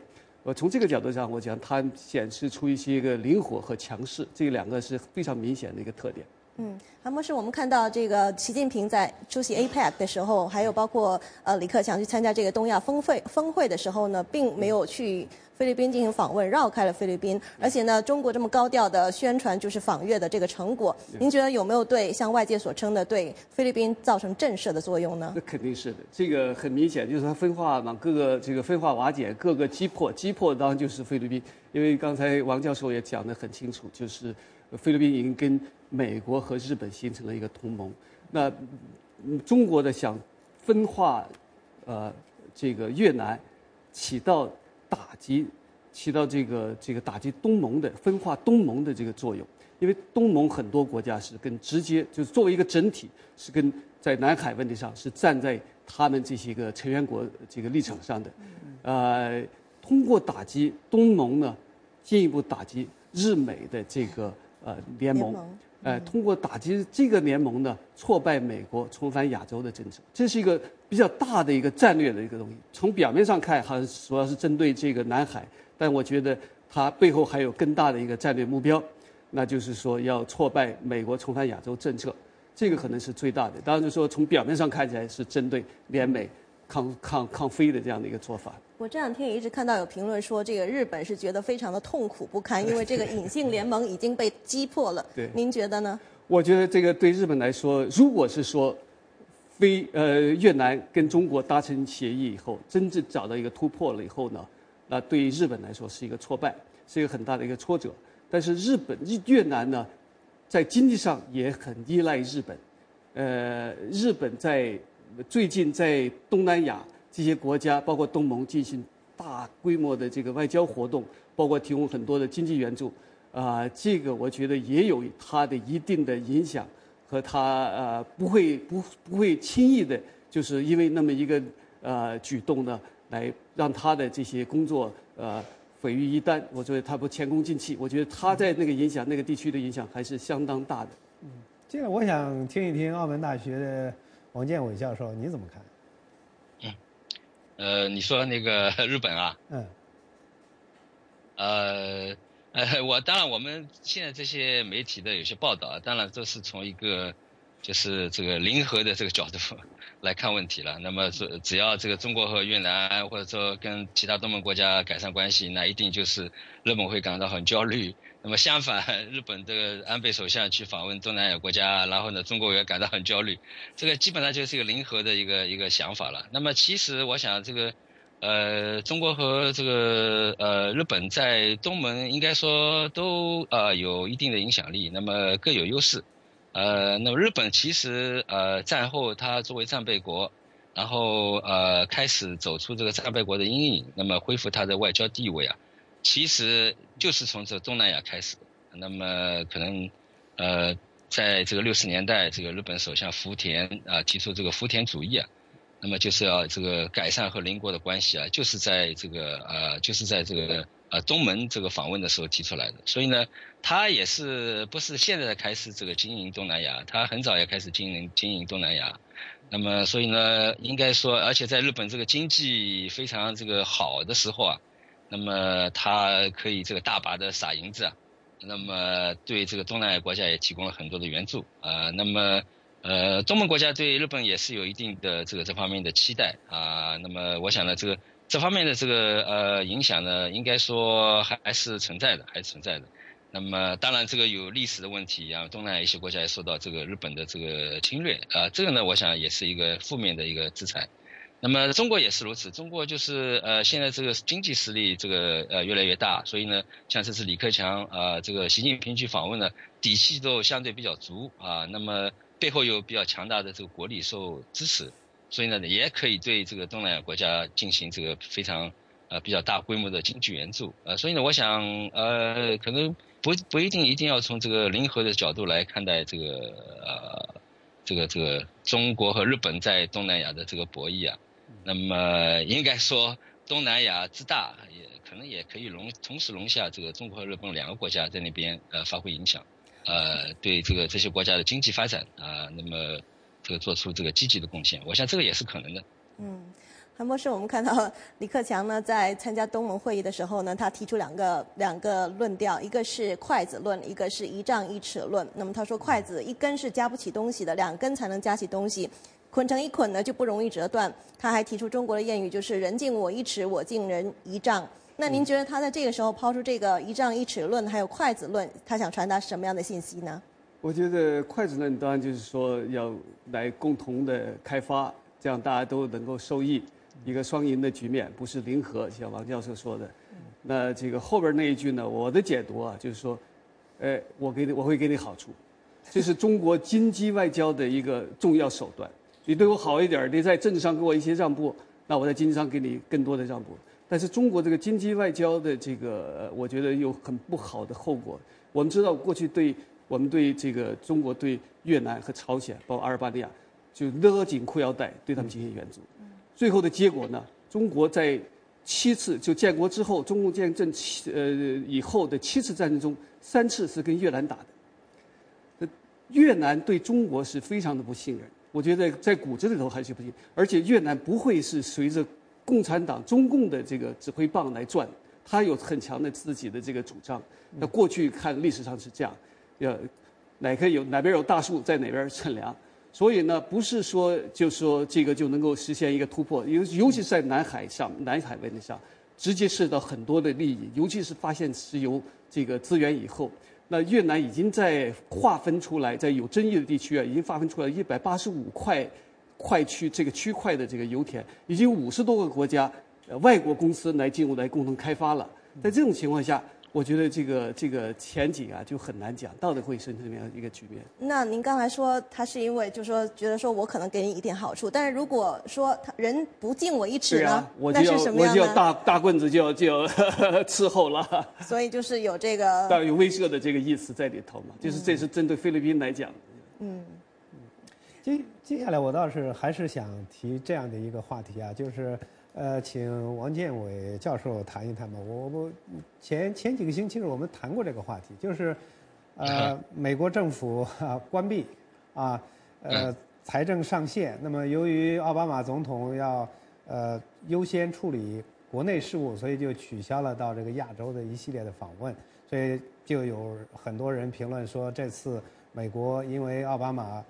从这个角度上，我讲他显示出一些个灵活和强势，这两个是非常明显的一个特点。嗯，韩博士，我们看到这个习近平在出席 APEC 的时候，还有包括李克强去参加这个东亚峰会的时候呢，并没有去菲律宾进行访问，绕开了菲律宾。而且呢，中国这么高调的宣传就是访越的这个成果，您觉得有没有对像外界所称的对菲律宾造成震慑的作用呢？那肯定是的，这个很明显就是它分化嘛，各个这个分化瓦解，各个击破当然就是菲律宾，因为刚才王教授也讲得很清楚，就是菲律宾已经跟美国和日本形成了一个同盟，那中国的想分化，这个越南，起到这个打击东盟的分化东盟的这个作用，因为东盟很多国家是跟直接就是作为一个整体是跟在南海问题上是站在他们这些个成员国这个立场上的，通过打击东盟呢，进一步打击日美的这个联盟。通过打击这个联盟呢，挫败美国重返亚洲的政策，这是一个比较大的一个战略的一个东西。从表面上看，好像主要是针对这个南海，但我觉得它背后还有更大的一个战略目标，那就是说要挫败美国重返亚洲政策，这个可能是最大的。当然就是说从表面上看起来是针对联美抗非的这样的一个做法。我这两天也一直看到有评论说，这个日本是觉得非常的痛苦不堪，因为这个隐性联盟已经被击破了。对，您觉得呢？我觉得这个对日本来说，如果是说越南跟中国达成协议以后，真正找到一个突破了以后呢，那对于日本来说是一个挫败，是一个很大的一个挫折。但是越南呢，在经济上也很依赖日本，日本在最近在东南亚这些国家，包括东盟进行大规模的这个外交活动，包括提供很多的经济援助。 这个我觉得也有它的一定的影响，和它不会轻易的，就是因为那么一个举动呢，来让它的这些工作毁于一旦。我觉得它不前功尽弃，我觉得它在那个影响那个地区的影响还是相当大的。嗯，这个我想听一听澳门大学的王建伟教授你怎么看？嗯，你说那个日本啊？嗯。当然，我们现在这些媒体的有些报道，当然都是从一个就是这个零和的这个角度来看问题了。那么，只要这个中国和越南或者说跟其他东盟国家改善关系，那一定就是日本会感到很焦虑。那么相反，日本的安倍首相去访问东南亚国家，然后呢，中国也感到很焦虑。这个基本上就是一个零和的一个想法了。那么，其实我想这个。中国和这个日本在东盟应该说都有一定的影响力，那么各有优势。那么日本其实战后它作为战备国，然后开始走出这个战备国的阴影，那么恢复它的外交地位啊，其实就是从这东南亚开始。那么可能在这个60年代，这个日本首相福田啊提出这个福田主义啊。那么就是要这个改善和邻国的关系啊，就是在这个东盟这个访问的时候提出来的。所以呢，他也是不是现在开始这个经营东南亚，他很早也开始经营东南亚。那么所以呢，应该说，而且在日本这个经济非常这个好的时候啊，那么他可以这个大把的撒银子啊，那么对这个东南亚国家也提供了很多的援助啊，那么。东盟国家对日本也是有一定的这方面的期待啊。那么我想呢，这方面的影响呢，应该说还是存在的，还是存在的。那么当然这个有历史的问题啊，东南亚一些国家也受到这个日本的这个侵略啊，这个呢我想也是一个负面的一个制裁。那么中国也是如此，中国就是现在这个经济实力越来越大，所以呢像这次李克强这个习近平去访问呢，底气都相对比较足啊，那么背后有比较强大的这个国力受支持，所以呢也可以对这个东南亚国家进行这个非常比较大规模的经济援助所以呢我想可能不一定要从这个零和的角度来看待这个中国和日本在东南亚的这个博弈啊。那么应该说东南亚之大，也可能也可以同时容下这个中国和日本两个国家在那边发挥影响。对这些国家的经济发展啊，那么做出积极的贡献，我想这个也是可能的。嗯，韩博士，我们看到李克强呢在参加东盟会议的时候呢，他提出两个论调，一个是筷子论，一个是一丈一尺论。那么他说筷子一根是夹不起东西的，两根才能夹起东西，捆成一捆呢就不容易折断。他还提出中国的谚语，就是人敬我一尺，我敬人一丈。那您觉得他在这个时候抛出这个一丈一尺论还有筷子论，他想传达什么样的信息呢？我觉得筷子论当然就是说要来共同的开发，这样大家都能够受益，一个双赢的局面，不是零和，像王教授说的。那这个后边那一句呢，我的解读啊，就是说，我会给你好处，这是中国经济外交的一个重要手段。你对我好一点，你在政治上给我一些让步，那我在经济上给你更多的让步。但是中国这个经济外交的我觉得有很不好的后果。我们知道过去我们对中国对越南和朝鲜，包括阿尔巴尼亚，就勒紧裤腰带对他们进行援助。最后的结果呢，中国在建国之后，中共建政以后的7次战争中，3次是跟越南打的。越南对中国是非常的不信任，我觉得在骨子里头还是不信任，而且越南不会是随着。共产党中共的指挥棒来转，他有很强的自己的主张。那过去看历史上是这样，哪边有大树在哪边乘凉。所以呢，不是说这个就能够实现一个突破，尤其是在南海问题上，直接涉及到很多的利益，尤其是发现石油资源以后，那越南已经在划分出来，在有争议的地区啊，已经划分出来185块区这个区块的这个油田，已经50多个国家外国公司来进入来共同开发了。在这种情况下，我觉得这个前景啊就很难讲，到底会生成什么样一个局面。那您刚才说他是因为就是说觉得说我可能给你一点好处，但是如果说他人不敬我一尺呢，啊、那是什么样呢？我就要大棍子就要伺候了。所以就是有这个，当然有威慑的这个意思在里头嘛，就是这是针对菲律宾来讲。嗯。接下来我倒是还是想提这样的一个话题啊，就是请王建伟教授谈一谈吧。我前几个星期我们谈过这个话题，就是美国政府啊关闭啊财政上限，那么由于奥巴马总统要优先处理国内事务，所以就取消了到这个亚洲的一系列的访问，所以就有很多人评论说，这次美国因为奥巴马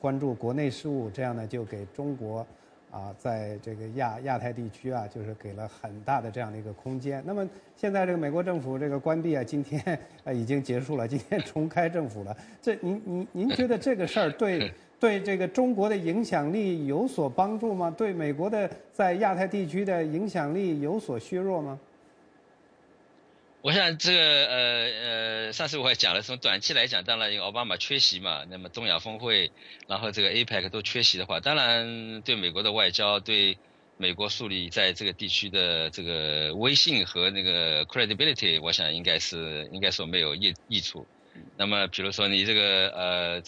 关注国内事务，这样呢就给中国啊在这个亚太地区啊就是给了很大的这样的一个空间。那么现在这个美国政府这个关闭啊，今天已经结束了，今天重开政府了，这您觉得这个事儿对这个中国的影响力有所帮助吗？对美国的在亚太地区的影响力有所削弱吗？我想这个上次我也讲了，从短期来讲，当然因为奥巴马缺席嘛，那么东亚峰会，然后这个 APEC 都缺席的话，当然对美国的外交，对美国树立在这个地区的这个威信和那个 credibility， 我想应该说没有益处。那么比如说你这个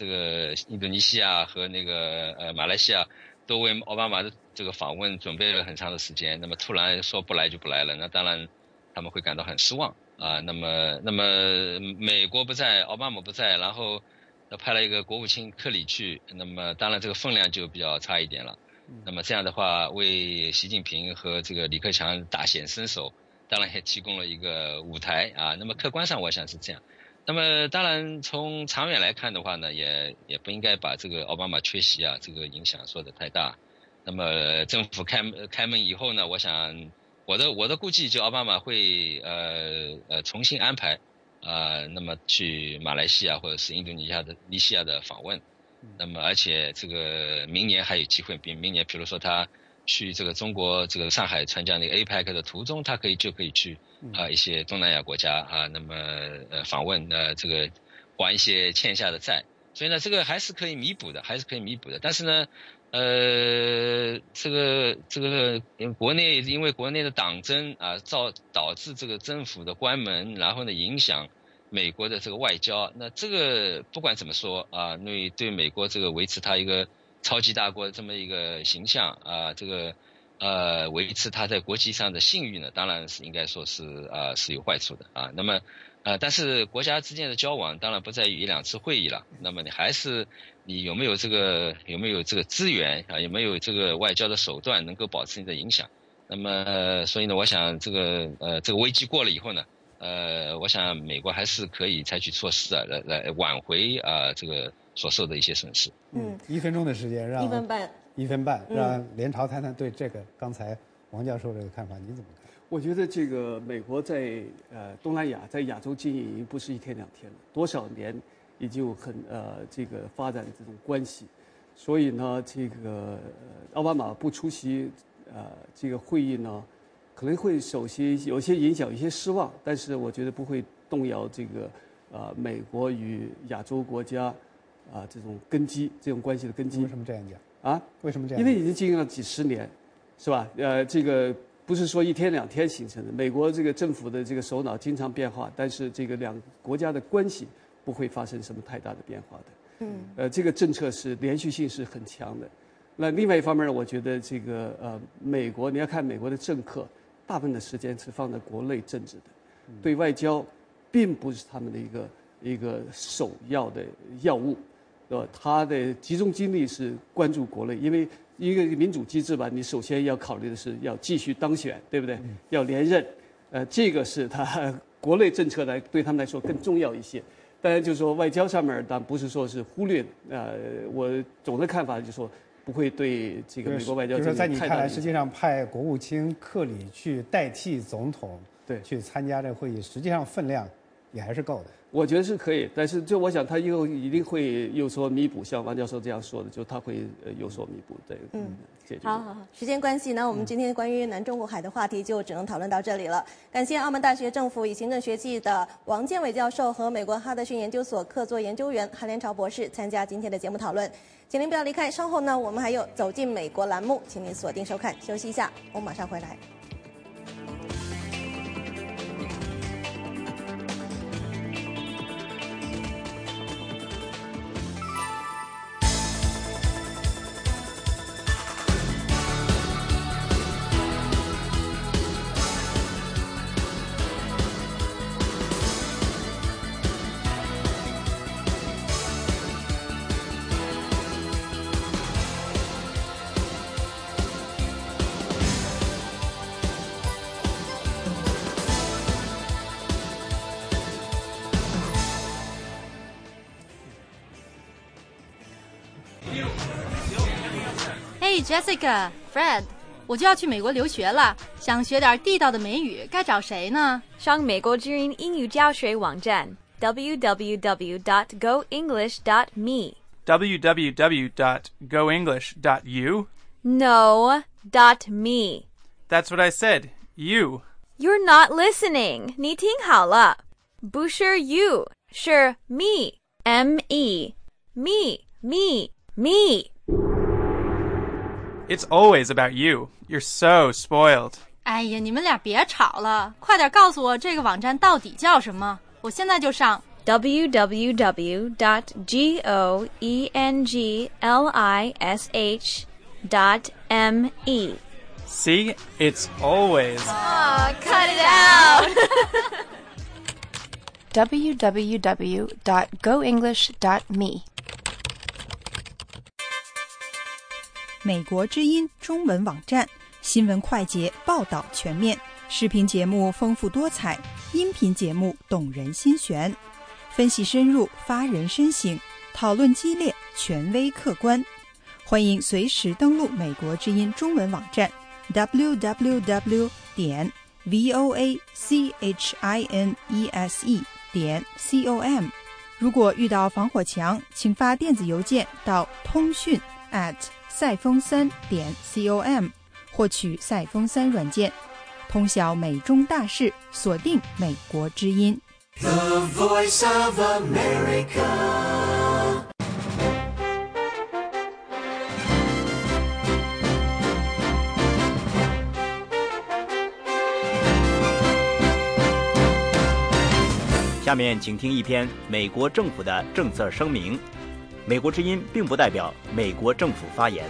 印度尼西亚和那个马来西亚都为奥巴马的这个访问准备了很长的时间，那么突然说不来就不来了，那当然他们会感到很失望。啊，那么美国不在，奥巴马不在，然后派了一个国务卿克里去，那么当然这个分量就比较差一点了。那么这样的话，为习近平和这个李克强大显身手，当然也提供了一个舞台啊。那么客观上我想是这样。那么当然从长远来看的话呢，也不应该把这个奥巴马缺席啊这个影响说得太大。那么政府开门以后呢，我想。我的估计，就奥巴马会重新安排，那么去马来西亚或者是印度尼西亚的访问，那么而且这个明年还有机会，明年比如说他去这个中国这个上海参加那个 APEC 的途中，他可以去一些东南亚国家那么访问，这个还一些欠下的债，所以呢这个还是可以弥补的，但是呢。这个国内因为国内的党争啊，导致这个政府的关门，然后呢影响美国的这个外交。那这个不管怎么说啊，对美国这个维持它一个超级大国的这么一个形象啊，这个维持它在国际上的信誉呢，当然是应该说是是有坏处的啊。那么但是国家之间的交往当然不在于一两次会议了，那么你还是你有没有这个资源啊，有没有这个外交的手段能够保持你的影响。那么所以呢我想这个危机过了以后呢，我想美国还是可以采取措施啊来挽回这个所受的一些损失。嗯，1分钟的时间让1分半让连潮谈谈对这个刚才王教授这个看法你怎么看？我觉得这个美国在东南亚在亚洲经营已经不是1天2天了，多少年也就很这个发展这种关系，所以呢这个奥巴马不出席这个会议呢，可能会首先有些影响，有些失望，但是我觉得不会动摇这个美国与亚洲国家这种根基，这种关系的根基。为什么这样讲啊？为什么这样？因为已经经营了几十年，是吧？这个。不是说1天2天形成的，美国这个政府的这个首脑经常变化，但是这个两国家的关系不会发生什么太大的变化的。嗯，这个政策是连续性是很强的。那另外一方面，我觉得这个美国你要看美国的政客，大部分的时间是放在国内政治的，对外交并不是他们的一个首要的要务，他的集中精力是关注国内，因为。一个民主机制吧，你首先要考虑的是要继续当选，对不对？要连任，这个是他国内政策来对他们来说更重要一些。当然，就是说外交上面，但不是说是忽略。我总的看法就是说，不会对这个美国外交。就是在你看来，实际上派国务卿克里去代替总统，对，去参加这会议，实际上分量也还是够的。我觉得是可以，但是就我想他以后一定会有所弥补，像王教授这样说的，就他会有所弥补。对，嗯，解决。好，时间关系呢，我们今天关于南中国海的话题就只能讨论到这里了。感谢澳门大学政府与行政学系的王建伟教授和美国哈德逊研究所客座研究员韩连潮博士参加今天的节目讨论。请您不要离开，稍后呢，我们还有走进美国栏目，请您锁定收看。休息一下，我马上回来。Jessica, Fred， 我就要去美国留学了，想学点地道的美语，该找谁呢？上美国之音英语教学网站 www.goenglish.me www.goenglish.u No, .me That's what I said, you. You're not listening. 你听好了，不是 you， 是 me, M-E, me, me, me.It's always about you. You're so spoiled. 哎呀，你们俩别吵了，快点告诉我这个网站到底叫什么？我现在就上 www.goenglish.me. See, it's always. Oh, cut it out. www.goenglish.me.美国之音中文网站，新闻快捷，报道全面，视频节目丰富多彩，音频节目动人心弦，分析深入，发人深省，讨论激烈，权威客观。欢迎随时登录美国之音中文网站 www.voachinese.com。如果遇到防火墙，请发电子邮件到通讯@赛风3.com 获取赛风3软件，通晓美中大事，锁定美国之音。 The Voice of America。 下面请听一篇美国政府的政策声明。美国之音并不代表美国政府发言。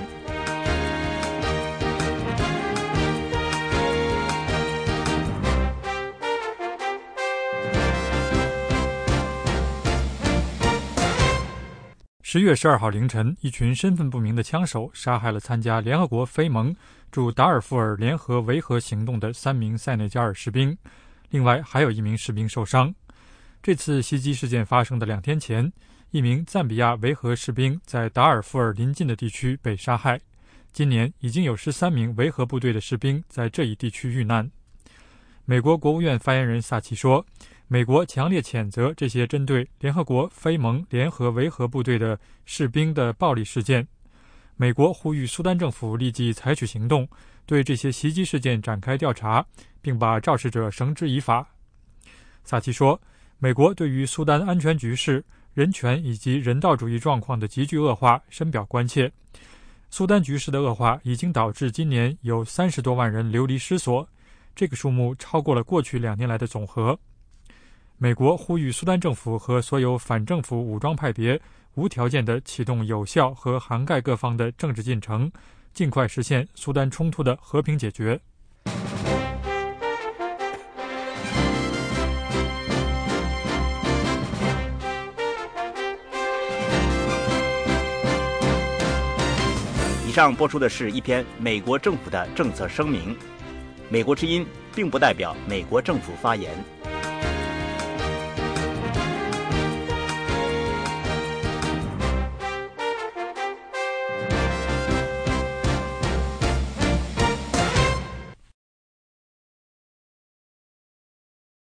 10月12号凌晨，一群身份不明的枪手杀害了参加联合国非盟驻达尔富尔联合维和行动的3名塞内加尔士兵，另外还有1名士兵受伤。这次袭击事件发生的2天前，一名赞比亚维和士兵在达尔富尔邻近的地区被杀害。今年已经有13名维和部队的士兵在这一地区遇难。美国国务院发言人萨奇说，美国强烈谴责这些针对联合国非盟联合维和部队的士兵的暴力事件。美国呼吁苏丹政府立即采取行动，对这些袭击事件展开调查，并把肇事者绳之以法。萨奇说，美国对于苏丹安全局势、人权以及人道主义状况的急剧恶化深表关切。苏丹局势的恶化已经导致今年有30多万人流离失所，这个数目超过了过去2年来的总和。美国呼吁苏丹政府和所有反政府武装派别无条件地启动有效和涵盖各方的政治进程，尽快实现苏丹冲突的和平解决。以上播出的是一篇美国政府的政策声明。美国之音并不代表美国政府发言。